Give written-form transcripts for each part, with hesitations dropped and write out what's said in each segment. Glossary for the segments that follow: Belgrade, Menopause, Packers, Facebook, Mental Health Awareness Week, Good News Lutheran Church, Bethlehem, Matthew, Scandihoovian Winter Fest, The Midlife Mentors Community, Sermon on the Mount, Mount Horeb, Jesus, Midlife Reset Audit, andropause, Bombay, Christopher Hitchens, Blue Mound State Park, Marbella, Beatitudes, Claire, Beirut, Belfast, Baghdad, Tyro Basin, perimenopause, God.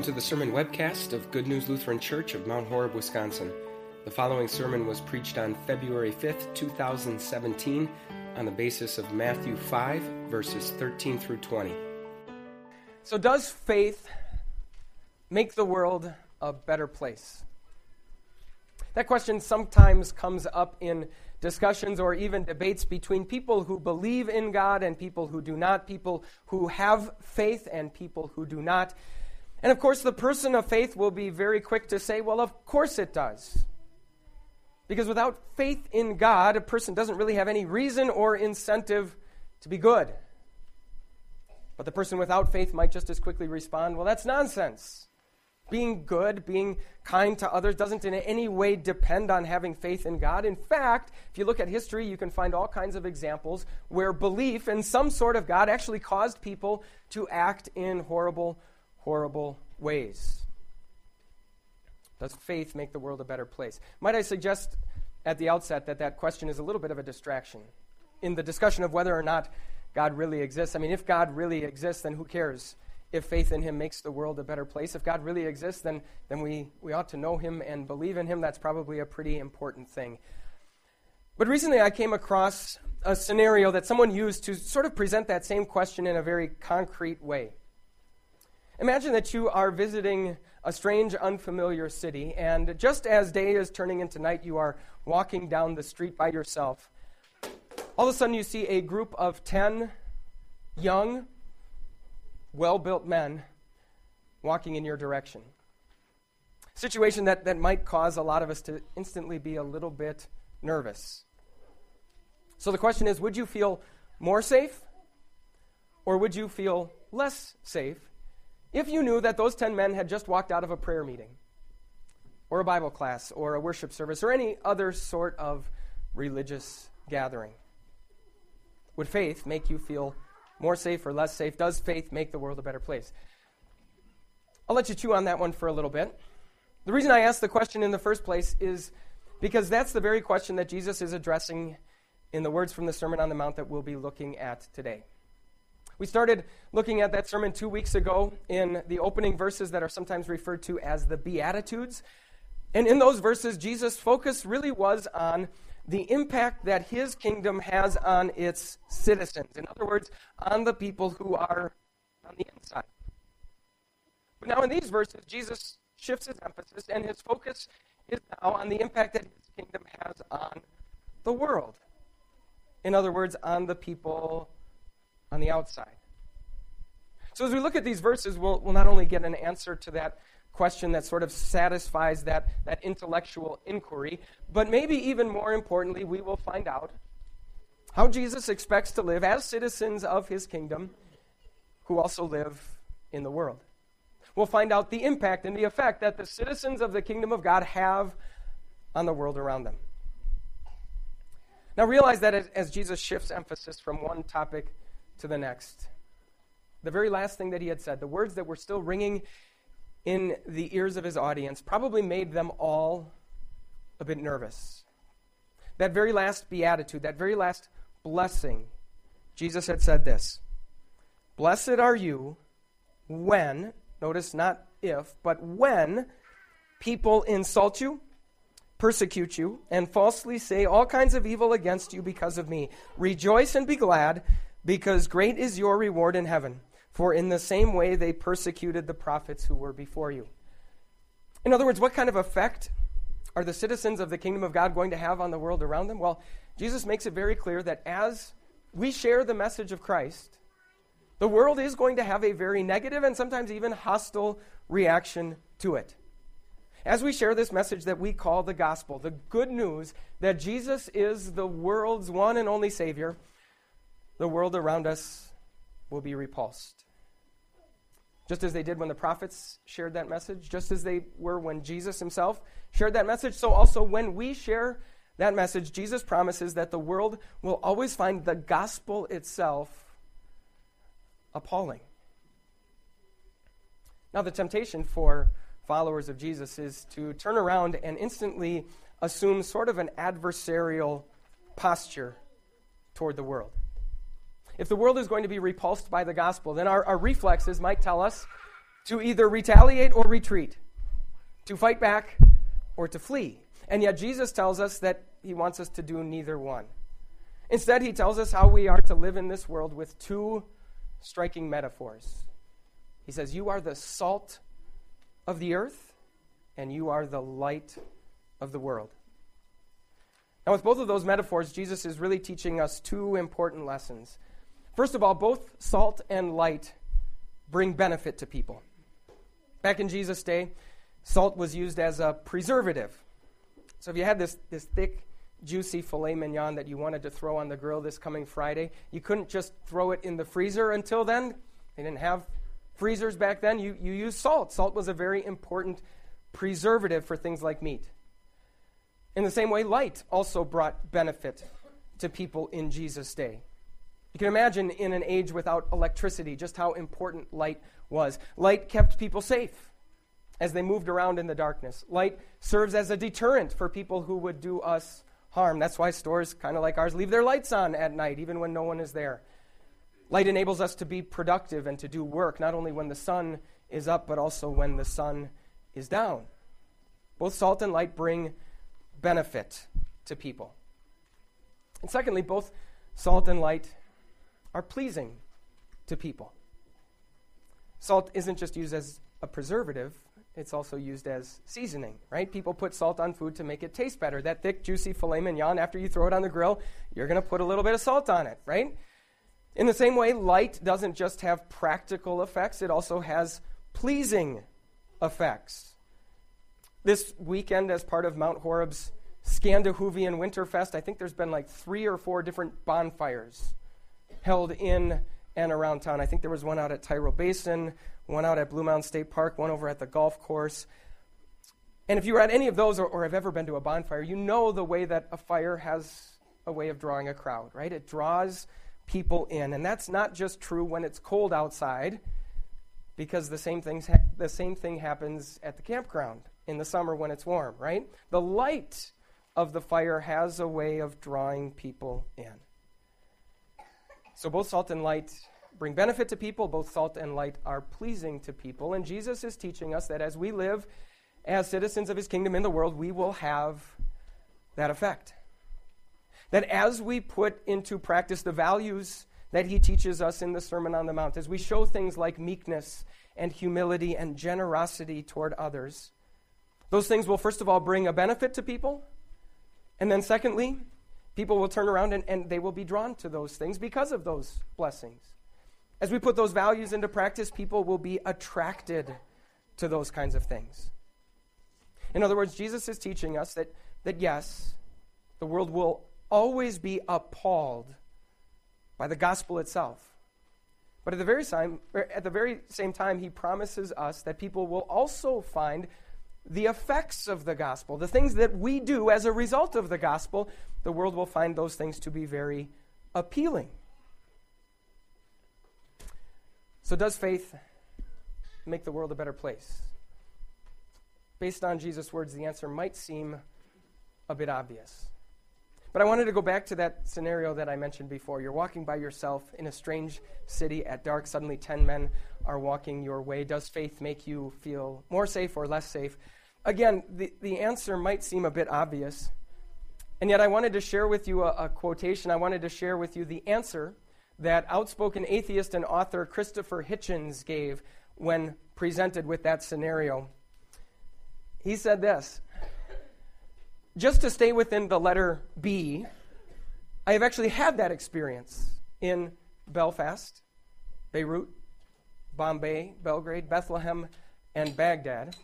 Welcome to the sermon webcast of Good News Lutheran Church of Mount Horeb, Wisconsin. The following sermon was preached on February 5th, 2017, on the basis of Matthew 5, verses 13 through 20. So does faith make the world a better place? That question sometimes comes up in discussions or even debates between people who believe in God and people who do not, people who have faith and people who do not. And of course, the person of faith will be very quick to say, well, of course it does. Because without faith in God, a person doesn't really have any reason or incentive to be good. But the person without faith might just as quickly respond, well, that's nonsense. Being good, being kind to others doesn't in any way depend on having faith in God. In fact, if you look at history, you can find all kinds of examples where belief in some sort of God actually caused people to act in horrible ways. Does faith make the world a better place? Might I suggest at the outset that question is a little bit of a distraction in the discussion of whether or not God really exists. I mean, if God really exists, then who cares if faith in him makes the world a better place? If God really exists, then we ought to know him and believe in him. That's probably a pretty important thing. But recently I came across a scenario that someone used to sort of present that same question in a very concrete way. Imagine that you are visiting a strange, unfamiliar city, and just as day is turning into night, you are walking down the street by yourself. All of a sudden, you see a group of 10 young, well-built men walking in your direction. A situation that might cause a lot of us to instantly be a little bit nervous. So the question is, would you feel more safe, or would you feel less safe if you knew that those 10 men had just walked out of a prayer meeting or a Bible class or a worship service or any other sort of religious gathering? Would faith make you feel more safe or less safe? Does faith make the world a better place? I'll let you chew on that one for a little bit. The reason I asked the question in the first place is because that's the very question that Jesus is addressing in the words from the Sermon on the Mount that we'll be looking at today. We started looking at that sermon 2 weeks ago in the opening verses that are sometimes referred to as the Beatitudes. And in those verses, Jesus' focus really was on the impact that his kingdom has on its citizens. In other words, on the people who are on the inside. But now in these verses, Jesus shifts his emphasis, and his focus is now on the impact that his kingdom has on the world. In other words, on the people on the outside. So as we look at these verses, we'll not only get an answer to that question that sort of satisfies that intellectual inquiry, but maybe even more importantly, we will find out how Jesus expects to live as citizens of his kingdom who also live in the world. We'll find out the impact and the effect that the citizens of the kingdom of God have on the world around them. Now realize that as Jesus shifts emphasis from one topic to the next, the very last thing that he had said, the words that were still ringing in the ears of his audience, probably made them all a bit nervous. That very last beatitude, that very last blessing, Jesus had said this: "Blessed are you when," notice not if, but when people insult you, persecute you, and falsely say all kinds of evil against you because of me. Rejoice and be glad, because great is your reward in heaven, for in the same way they persecuted the prophets who were before you." In other words, what kind of effect are the citizens of the kingdom of God going to have on the world around them? Well, Jesus makes it very clear that as we share the message of Christ, the world is going to have a very negative and sometimes even hostile reaction to it. As we share this message that we call the gospel, the good news that Jesus is the world's one and only Savior, the world around us will be repulsed. Just as they did when the prophets shared that message, just as they were when Jesus himself shared that message, so also when we share that message, Jesus promises that the world will always find the gospel itself appalling. Now, the temptation for followers of Jesus is to turn around and instantly assume sort of an adversarial posture toward the world. If the world is going to be repulsed by the gospel, then our reflexes might tell us to either retaliate or retreat, to fight back or to flee. And yet Jesus tells us that he wants us to do neither one. Instead, he tells us how we are to live in this world with two striking metaphors. He says, you are the salt of the earth, and you are the light of the world. Now, with both of those metaphors, Jesus is really teaching us two important lessons. First of all, both salt and light bring benefit to people. Back in Jesus' day, salt was used as a preservative. So if you had this thick, juicy filet mignon that you wanted to throw on the grill this coming Friday, you couldn't just throw it in the freezer until then. They didn't have freezers back then. You used salt. Salt was a very important preservative for things like meat. In the same way, light also brought benefit to people in Jesus' day. You can imagine in an age without electricity just how important light was. Light kept people safe as they moved around in the darkness. Light serves as a deterrent for people who would do us harm. That's why stores kind of like ours leave their lights on at night, even when no one is there. Light enables us to be productive and to do work, not only when the sun is up, but also when the sun is down. Both salt and light bring benefit to people. And secondly, both salt and light are pleasing to people. Salt isn't just used as a preservative, it's also used as seasoning, right? People put salt on food to make it taste better. That thick, juicy filet mignon, after you throw it on the grill, you're going to put a little bit of salt on it, right? In the same way, light doesn't just have practical effects, it also has pleasing effects. This weekend, as part of Mount Horeb's Scandihoovian Winter Fest, I think there's been like 3 or 4 different bonfires held in and around town. I think there was one out at Tyro Basin, one out at Blue Mound State Park, one over at the golf course. And if you were at any of those or have ever been to a bonfire, you know the way that a fire has a way of drawing a crowd, right? It draws people in. And that's not just true when it's cold outside, because the same thing happens at the campground in the summer when it's warm, right? The light of the fire has a way of drawing people in. So both salt and light bring benefit to people. Both salt and light are pleasing to people. And Jesus is teaching us that as we live as citizens of his kingdom in the world, we will have that effect. That as we put into practice the values that he teaches us in the Sermon on the Mount, as we show things like meekness and humility and generosity toward others, those things will, first of all, bring a benefit to people. And then secondly, people will turn around and they will be drawn to those things because of those blessings. As we put those values into practice, people will be attracted to those kinds of things. In other words, Jesus is teaching us that yes, the world will always be appalled by the gospel itself. But at the very same time, he promises us that people will also find the effects of the gospel, the things that we do as a result of the gospel. The world will find those things to be very appealing. So does faith make the world a better place? Based on Jesus' words, the answer might seem a bit obvious. But I wanted to go back to that scenario that I mentioned before. You're walking by yourself in a strange city at dark. Suddenly 10 men are walking your way. Does faith make you feel more safe or less safe? Again, the answer might seem a bit obvious. And yet I wanted to share with you a quotation. I wanted to share with you the answer that outspoken atheist and author Christopher Hitchens gave when presented with that scenario. He said this: just to stay within the letter B, I have actually had that experience in Belfast, Beirut, Bombay, Belgrade, Bethlehem, and Baghdad.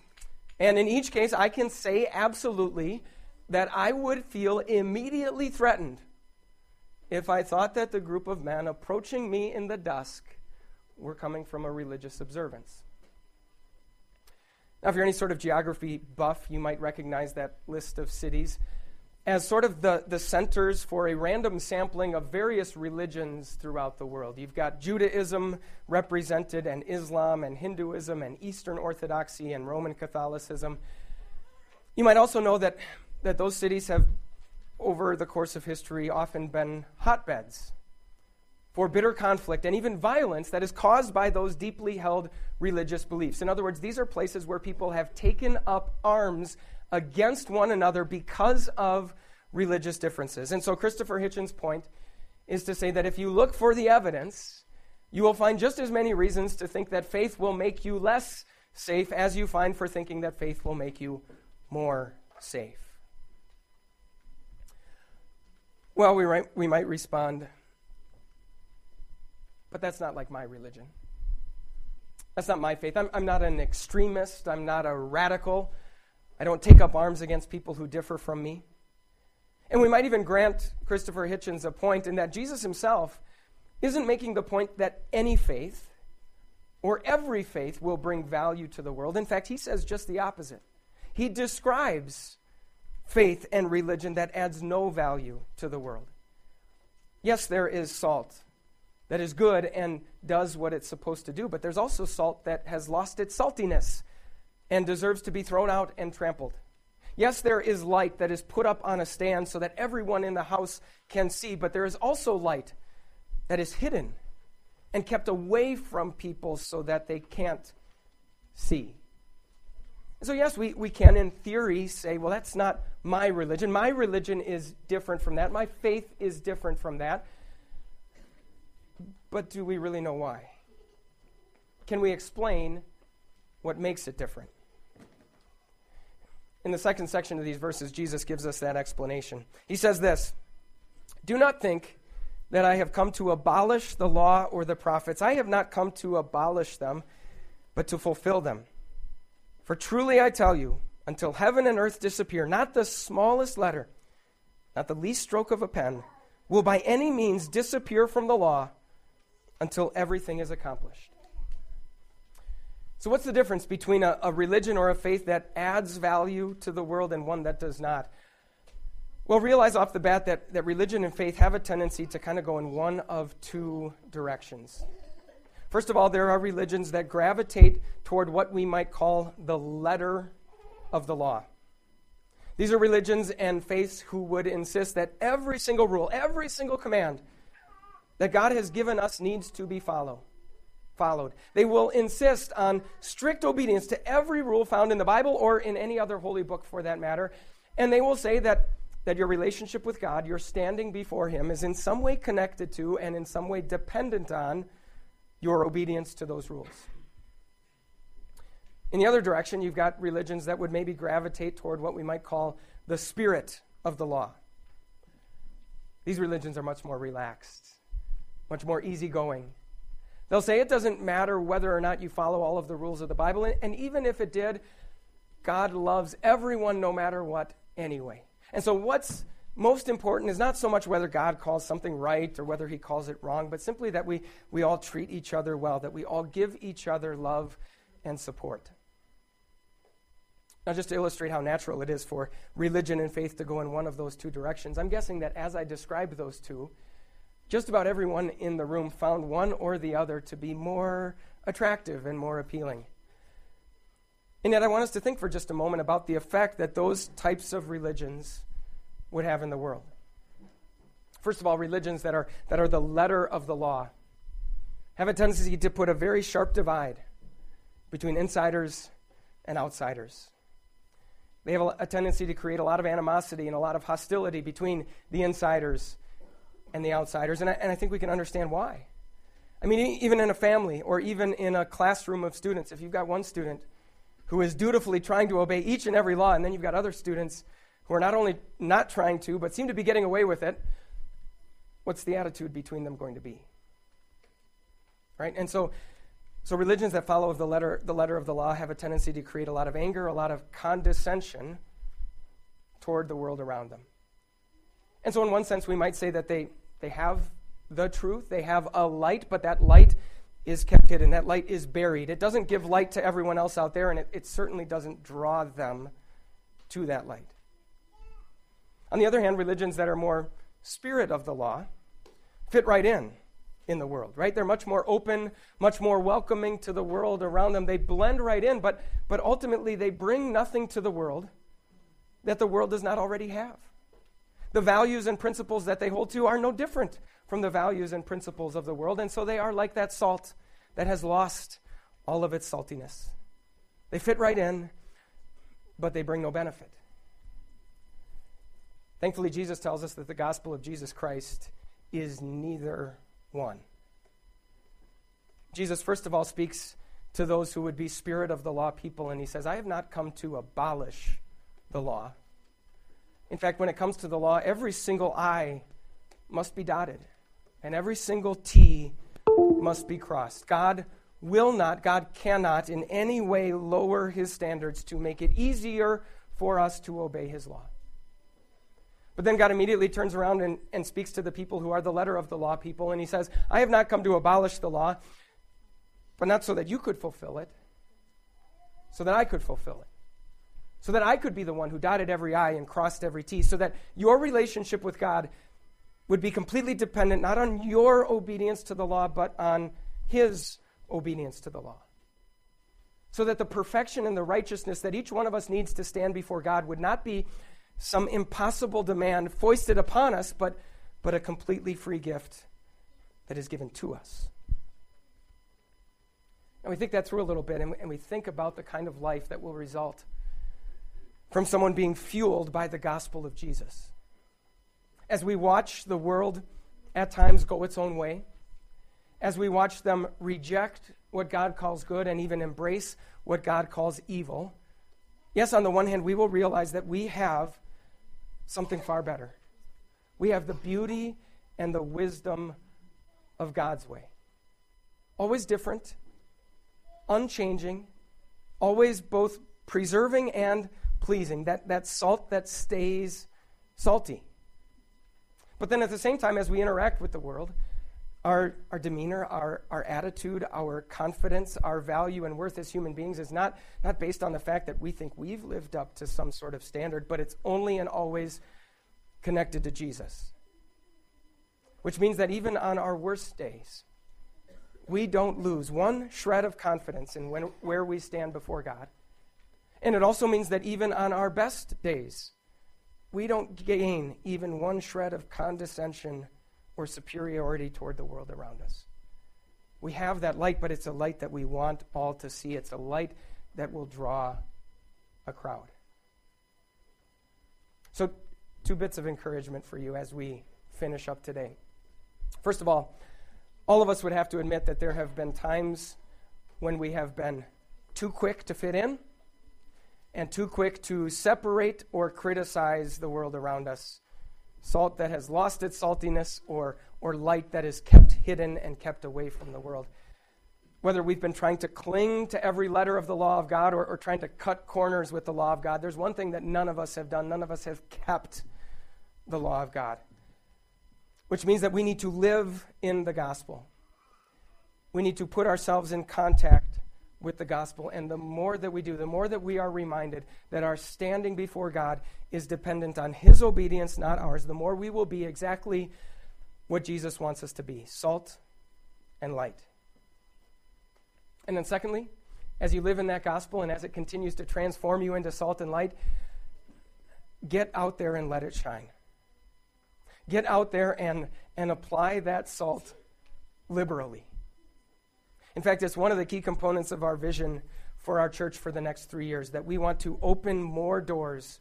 And in each case, I can say absolutely that I would feel immediately threatened if I thought that the group of men approaching me in the dusk were coming from a religious observance. Now, if you're any sort of geography buff, you might recognize that list of cities as sort of the centers for a random sampling of various religions throughout the world. You've got Judaism represented, and Islam, and Hinduism, and Eastern Orthodoxy, and Roman Catholicism. You might also know that those cities have, over the course of history, often been hotbeds for bitter conflict and even violence that is caused by those deeply held religious beliefs. In other words, these are places where people have taken up arms against one another because of religious differences. And so Christopher Hitchens' point is to say that if you look for the evidence, you will find just as many reasons to think that faith will make you less safe as you find for thinking that faith will make you more safe. Well, we might respond, but that's not like my religion. That's not my faith. I'm not an extremist. I'm not a radical. I don't take up arms against people who differ from me. And we might even grant Christopher Hitchens a point in that Jesus himself isn't making the point that any faith or every faith will bring value to the world. In fact, he says just the opposite. He describes faith and religion that adds no value to the world. Yes, there is salt that is good and does what it's supposed to do, but there's also salt that has lost its saltiness and deserves to be thrown out and trampled. Yes, there is light that is put up on a stand so that everyone in the house can see, but there is also light that is hidden and kept away from people so that they can't see. So yes, we can in theory say, well, that's not my religion. My religion is different from that. My faith is different from that. But do we really know why? Can we explain what makes it different? In the second section of these verses, Jesus gives us that explanation. He says this, "Do not think that I have come to abolish the law or the prophets. I have not come to abolish them, but to fulfill them. For truly I tell you, until heaven and earth disappear, not the smallest letter, not the least stroke of a pen, will by any means disappear from the law until everything is accomplished." So what's the difference between a religion or a faith that adds value to the world and one that does not? Well, realize off the bat that religion and faith have a tendency to kind of go in one of two directions. First of all, there are religions that gravitate toward what we might call the letter of the law. These are religions and faiths who would insist that every single rule, every single command that God has given us needs to be followed. They will insist on strict obedience to every rule found in the Bible or in any other holy book for that matter. And they will say that your relationship with God, your standing before Him, is in some way connected to and in some way dependent on your obedience to those rules. In the other direction, you've got religions that would maybe gravitate toward what we might call the spirit of the law. These religions are much more relaxed, much more easygoing. They'll say it doesn't matter whether or not you follow all of the rules of the Bible, and even if it did, God loves everyone no matter what anyway. And so what's most important is not so much whether God calls something right or whether He calls it wrong, but simply that we all treat each other well, that we all give each other love and support. Now, just to illustrate how natural it is for religion and faith to go in one of those two directions, I'm guessing that as I described those two, just about everyone in the room found one or the other to be more attractive and more appealing. And yet I want us to think for just a moment about the effect that those types of religions would have in the world. First of all, religions that are the letter of the law have a tendency to put a very sharp divide between insiders and outsiders. They have a tendency to create a lot of animosity and a lot of hostility between the insiders and the outsiders, and I think we can understand why. I mean, even in a family or even in a classroom of students, if you've got one student who is dutifully trying to obey each and every law, and then you've got other students who are not only not trying to, but seem to be getting away with it, what's the attitude between them going to be? Right? And so religions that follow the letter of the law have a tendency to create a lot of anger, a lot of condescension toward the world around them. And so in one sense, we might say that they have the truth, they have a light, but that light is kept hidden, that light is buried. It doesn't give light to everyone else out there, and it certainly doesn't draw them to that light. On the other hand, religions that are more spirit of the law fit right in the world, right? They're much more open, much more welcoming to the world around them. They blend right in, but ultimately they bring nothing to the world that the world does not already have. The values and principles that they hold to are no different from the values and principles of the world, and so they are like that salt that has lost all of its saltiness. They fit right in, but they bring no benefit. Thankfully, Jesus tells us that the gospel of Jesus Christ is neither one. Jesus, first of all, speaks to those who would be spirit of the law people, and he says, I have not come to abolish the law. In fact, when it comes to the law, every single I must be dotted, and every single T must be crossed. God cannot in any way lower his standards to make it easier for us to obey his law. But then God immediately turns around and speaks to the people who are the letter of the law people, and he says, I have not come to abolish the law, but not so that you could fulfill it, so that I could fulfill it, so that I could be the one who dotted every I and crossed every T, so that your relationship with God would be completely dependent not on your obedience to the law, but on his obedience to the law. So that the perfection and the righteousness that each one of us needs to stand before God would not be some impossible demand foisted upon us, but a completely free gift that is given to us. And we think that through a little bit, and we think about the kind of life that will result from someone being fueled by the gospel of Jesus. As we watch the world at times go its own way, as we watch them reject what God calls good and even embrace what God calls evil, yes, on the one hand, we will realize that we have something far better. We have the beauty and the wisdom of God's way. Always different, unchanging, always both preserving and pleasing, that salt that stays salty. But then at the same time, as we interact with the world, our demeanor, our attitude, our confidence, our value and worth as human beings is not based on the fact that we think we've lived up to some sort of standard, but it's only and always connected to Jesus. Which means that even on our worst days, we don't lose one shred of confidence in where we stand before God. And it also means that even on our best days, we don't gain even one shred of condescension or superiority toward the world around us. We have that light, but it's a light that we want all to see. It's a light that will draw a crowd. So, 2 bits of encouragement for you as we finish up today. First of all of us would have to admit that there have been times when we have been too quick to fit in and too quick to separate or criticize the world around us. Salt that has lost its saltiness, or light that is kept hidden and kept away from the world. Whether we've been trying to cling to every letter of the law of God or trying to cut corners with the law of God, there's one thing that none of us have done. None of us have kept the law of God, which means that we need to live in the gospel. We need to put ourselves in contact with the gospel, and the more that we do, the more that we are reminded that our standing before God is dependent on his obedience, not ours, the more we will be exactly what Jesus wants us to be, salt and light. And then secondly, as you live in that gospel and as it continues to transform you into salt and light, get out there and let it shine. Get out there and apply that salt liberally. In fact, it's one of the key components of our vision for our church for the next 3 years, that we want to open more doors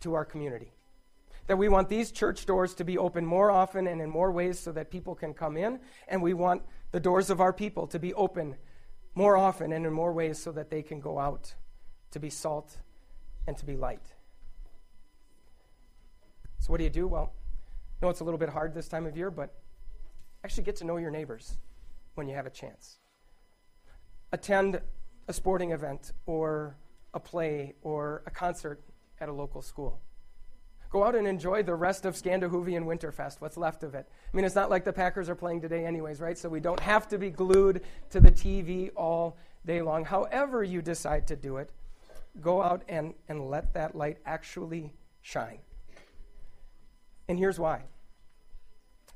to our community, that we want these church doors to be open more often and in more ways so that people can come in, and we want the doors of our people to be open more often and in more ways so that they can go out to be salt and to be light. So what do you do? Well, I know it's a little bit hard this time of year, but actually get to know your neighbors when you have a chance. Attend a sporting event or a play or a concert at a local school. Go out and enjoy the rest of Scandihoovian Winter Fest, what's left of it. I mean, it's not like the Packers are playing today anyways, right? So we don't have to be glued to the TV all day long. However you decide to do it, go out and let that light actually shine. And here's why.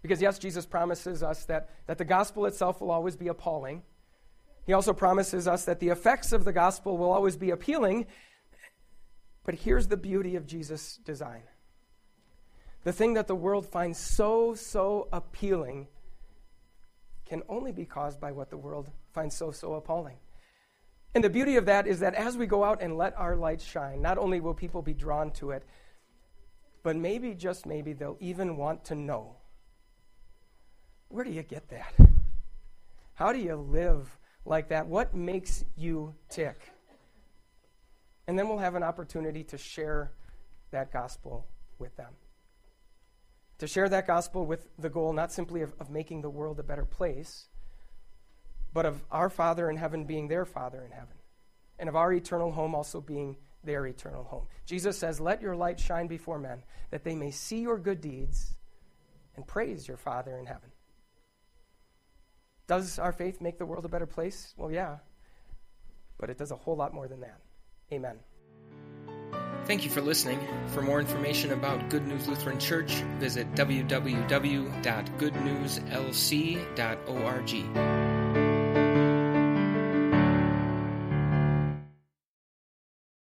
Because yes, Jesus promises us that the gospel itself will always be appalling. He also promises us that the effects of the gospel will always be appealing, but here's the beauty of Jesus' design. the thing that the world finds so appealing can only be caused by what the world finds so appalling. And the beauty of that is that as we go out and let our light shine, not only will people be drawn to it, but maybe, just maybe, they'll even want to know, where do you get that? How do you live like that? What makes you tick? And then we'll have an opportunity to share that gospel with them. To share that gospel with the goal not simply of making the world a better place, but of our Father in heaven being their Father in heaven, and of our eternal home also being their eternal home. Jesus says, "Let your light shine before men, that they may see your good deeds and praise your Father in heaven." Does our faith make the world a better place? Well, yeah, but it does a whole lot more than that. Amen. Thank you for listening. For more information about Good News Lutheran Church, visit www.goodnewslc.org.